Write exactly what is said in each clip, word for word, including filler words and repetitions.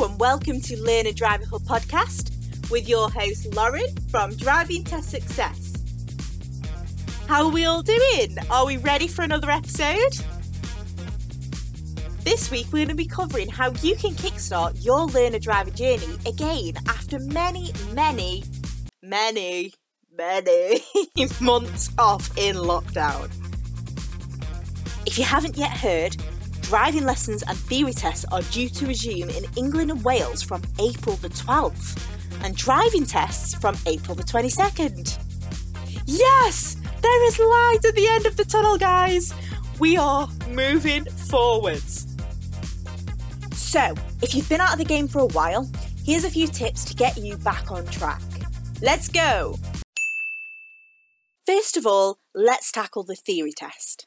Hello and welcome to Learner Driver Hub podcast with your host Lauren from Driving Test Success. How are we all doing? Are we ready for another episode? This week we're going to be covering how you can kickstart your learner driver journey again after many, many, many, many months off in lockdown. If you haven't yet heard, driving lessons and theory tests are due to resume in England and Wales from April the twelfth and driving tests from April the twenty-second. Yes! There is light at the end of the tunnel, guys! We are moving forwards. So, if you've been out of the game for a while, here's a few tips to get you back on track. Let's go! First of all, let's tackle the theory test.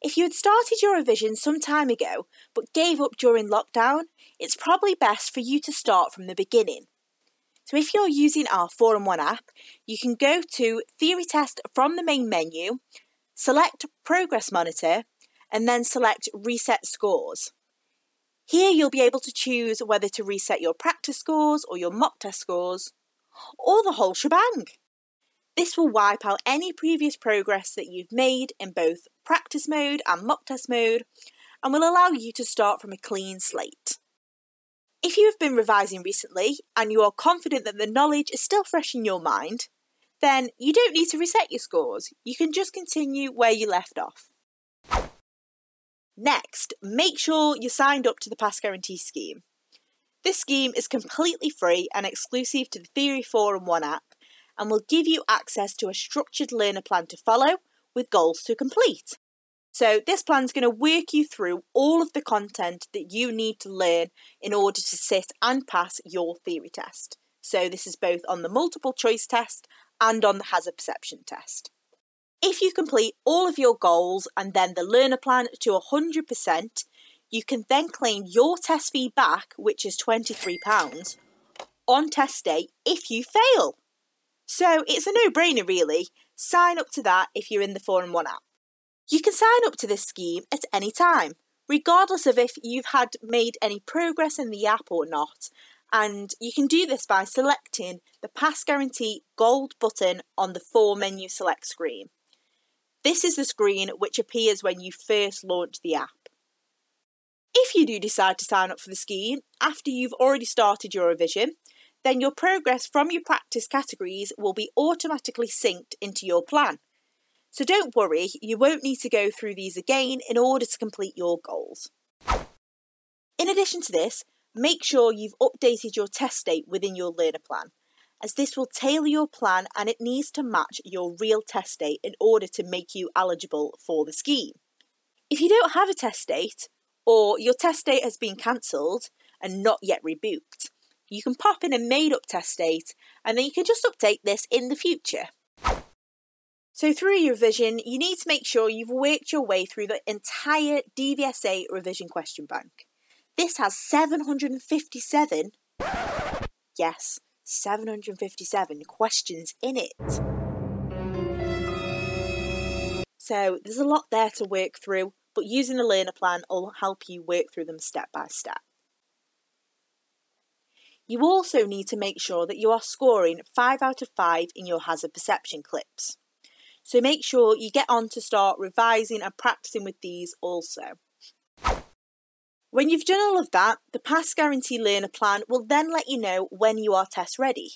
If you had started your revision some time ago but gave up during lockdown, it's probably best for you to start from the beginning. So if you're using our four in one app, you can go to Theory Test from the main menu, select Progress Monitor, and then select Reset Scores. Here you'll be able to choose whether to reset your practice scores or your mock test scores, or the whole shebang. This will wipe out any previous progress that you've made in both practice mode and mock test mode and will allow you to start from a clean slate. If you have been revising recently and you are confident that the knowledge is still fresh in your mind, then you don't need to reset your scores. You can just continue where you left off. Next, make sure you're signed up to the Pass Guarantee Scheme. This scheme is completely free and exclusive to the Theory four in one app, and will give you access to a structured learner plan to follow with goals to complete. So this plan is going to work you through all of the content that you need to learn in order to sit and pass your theory test. So this is both on the multiple choice test and on the hazard perception test. If you complete all of your goals and then the learner plan to one hundred percent, you can then claim your test fee back, which is twenty-three pounds, on test day if you fail. So it's a no-brainer really. Sign up to that if you're in the four in one app. You can sign up to this scheme at any time, regardless of if you've had made any progress in the app or not. And you can do this by selecting the Pass Guarantee Gold button on the four menu select screen. This is the screen which appears when you first launch the app. If you do decide to sign up for the scheme after you've already started your revision, then your progress from your practice categories will be automatically synced into your plan. So don't worry, you won't need to go through these again in order to complete your goals. In addition to this, make sure you've updated your test date within your learner plan, as this will tailor your plan and it needs to match your real test date in order to make you eligible for the scheme. If you don't have a test date, or your test date has been cancelled and not yet rebooked, you can pop in a made-up test date and then you can just update this in the future. So through your revision, you need to make sure you've worked your way through the entire D V S A revision question bank. This has seven hundred fifty-seven, yes, seven hundred fifty-seven questions in it. So there's a lot there to work through, but using the learner plan will help you work through them step by step. You also need to make sure that you are scoring five out of five in your hazard perception clips. So make sure you get on to start revising and practicing with these also. When you've done all of that, the Pass Guarantee Learner Plan will then let you know when you are test ready.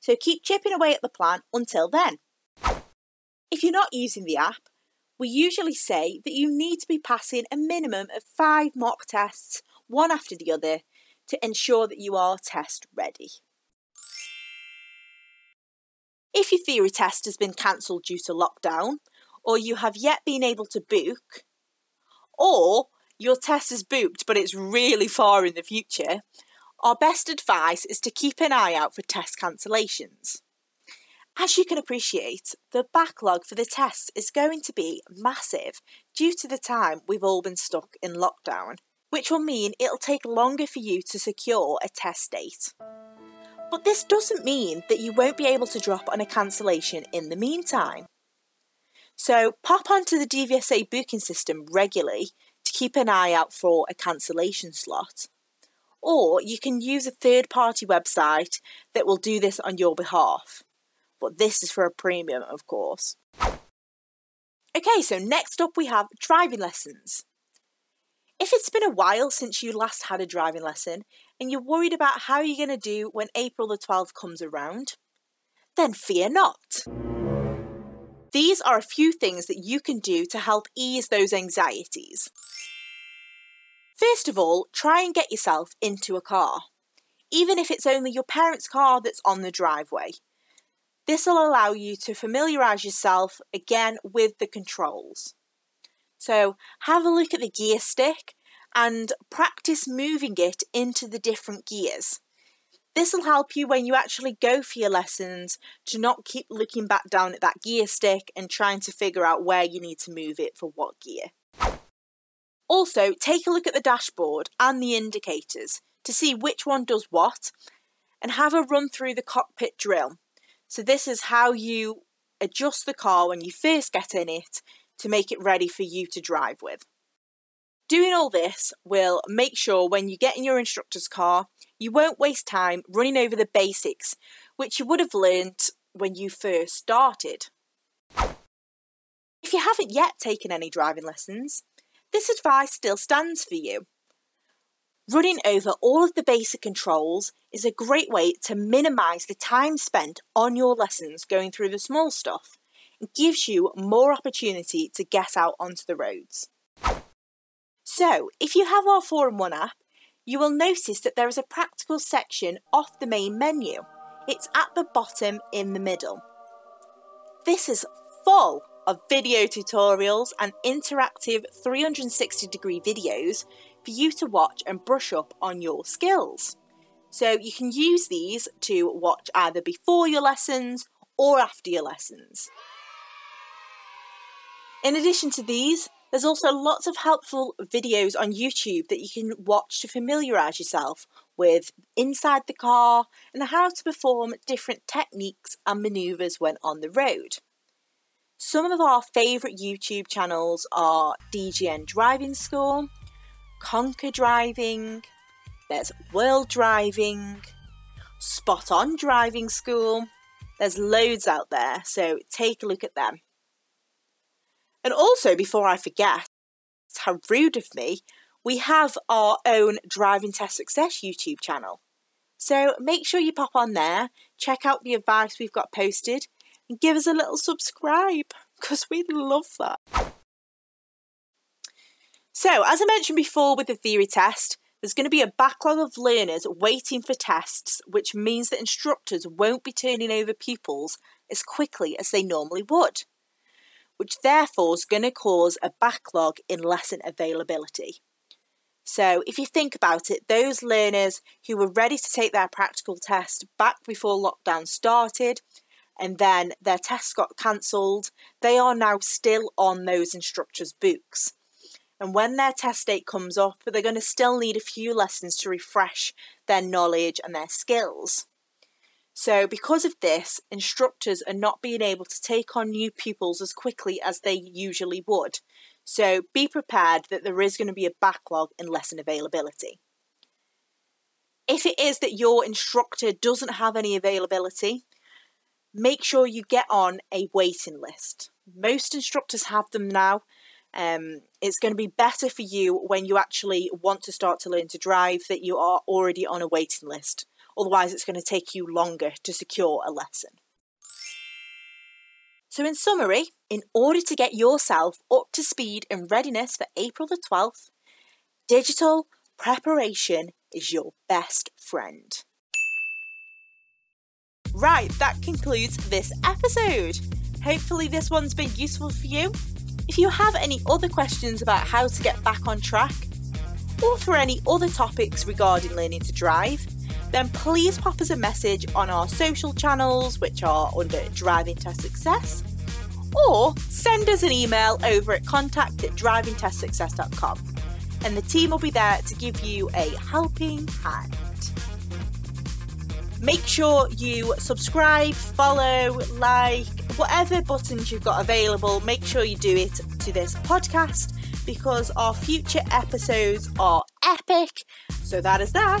So keep chipping away at the plan until then. If you're not using the app, we usually say that you need to be passing a minimum of five mock tests, one after the other, to ensure that you are test ready. If your theory test has been cancelled due to lockdown, or you have yet been able to book, or your test is booked but it's really far in the future, our best advice is to keep an eye out for test cancellations. As you can appreciate, the backlog for the tests is going to be massive due to the time we've all been stuck in lockdown, which will mean it'll take longer for you to secure a test date. But this doesn't mean that you won't be able to drop on a cancellation in the meantime. So pop onto the D V S A booking system regularly to keep an eye out for a cancellation slot, or you can use a third-party website that will do this on your behalf. But this is for a premium, of course. Okay, so next up we have driving lessons. If it's been a while since you last had a driving lesson and you're worried about how you're going to do when April the twelfth comes around, then fear not. These are a few things that you can do to help ease those anxieties. First of all, try and get yourself into a car, even if it's only your parents' car that's on the driveway. This will allow you to familiarise yourself again with the controls. So have a look at the gear stick and practice moving it into the different gears. This will help you when you actually go for your lessons to not keep looking back down at that gear stick and trying to figure out where you need to move it for what gear. Also, take a look at the dashboard and the indicators to see which one does what, and have a run through the cockpit drill. So this is how you adjust the car when you first get in it to make it ready for you to drive with. Doing all this will make sure when you get in your instructor's car, you won't waste time running over the basics, which you would have learnt when you first started. If you haven't yet taken any driving lessons, this advice still stands for you. Running over all of the basic controls is a great way to minimise the time spent on your lessons going through the small stuff and gives you more opportunity to get out onto the roads. So, if you have our four in one app, you will notice that there is a practical section off the main menu. It's at the bottom in the middle. This is full of video tutorials and interactive three hundred sixty degree videos for you to watch and brush up on your skills. So you can use these to watch either before your lessons or after your lessons. In addition to these, there's also lots of helpful videos on YouTube that you can watch to familiarise yourself with inside the car and how to perform different techniques and manoeuvres when on the road. Some of our favourite YouTube channels are D G N Driving School, Conquer Driving, there's World Driving, Spot On Driving School. There's loads out there, so take a look at them. And also, before I forget, how rude of me, we have our own Driving Test Success YouTube channel. So make sure you pop on there, check out the advice we've got posted, and give us a little subscribe, because we'd love that. So, as I mentioned before with the theory test, there's going to be a backlog of learners waiting for tests, which means that instructors won't be turning over pupils as quickly as they normally would, which therefore is going to cause a backlog in lesson availability. So, if you think about it, those learners who were ready to take their practical test back before lockdown started, and then their tests got cancelled, they are now still on those instructors' books. And when their test date comes up, they're going to still need a few lessons to refresh their knowledge and their skills. So because of this, instructors are not being able to take on new pupils as quickly as they usually would. So be prepared that there is going to be a backlog in lesson availability. If it is that your instructor doesn't have any availability, make sure you get on a waiting list. Most instructors have them now. Um, it's going to be better for you when you actually want to start to learn to drive that you are already on a waiting list. Otherwise, it's going to take you longer to secure a lesson. So in summary, in order to get yourself up to speed and readiness for April the twelfth, digital preparation is your best friend. Right, that concludes this episode. Hopefully this one's been useful for you. If you have any other questions about how to get back on track, or for any other topics regarding learning to drive, then please pop us a message on our social channels, which are under Driving Test Success, or send us an email over at contact at driving test success dot com, and the team will be there to give you a helping hand. Make sure you subscribe, follow, like, whatever buttons you've got available, make sure you do it to this podcast because our future episodes are epic. So that is that.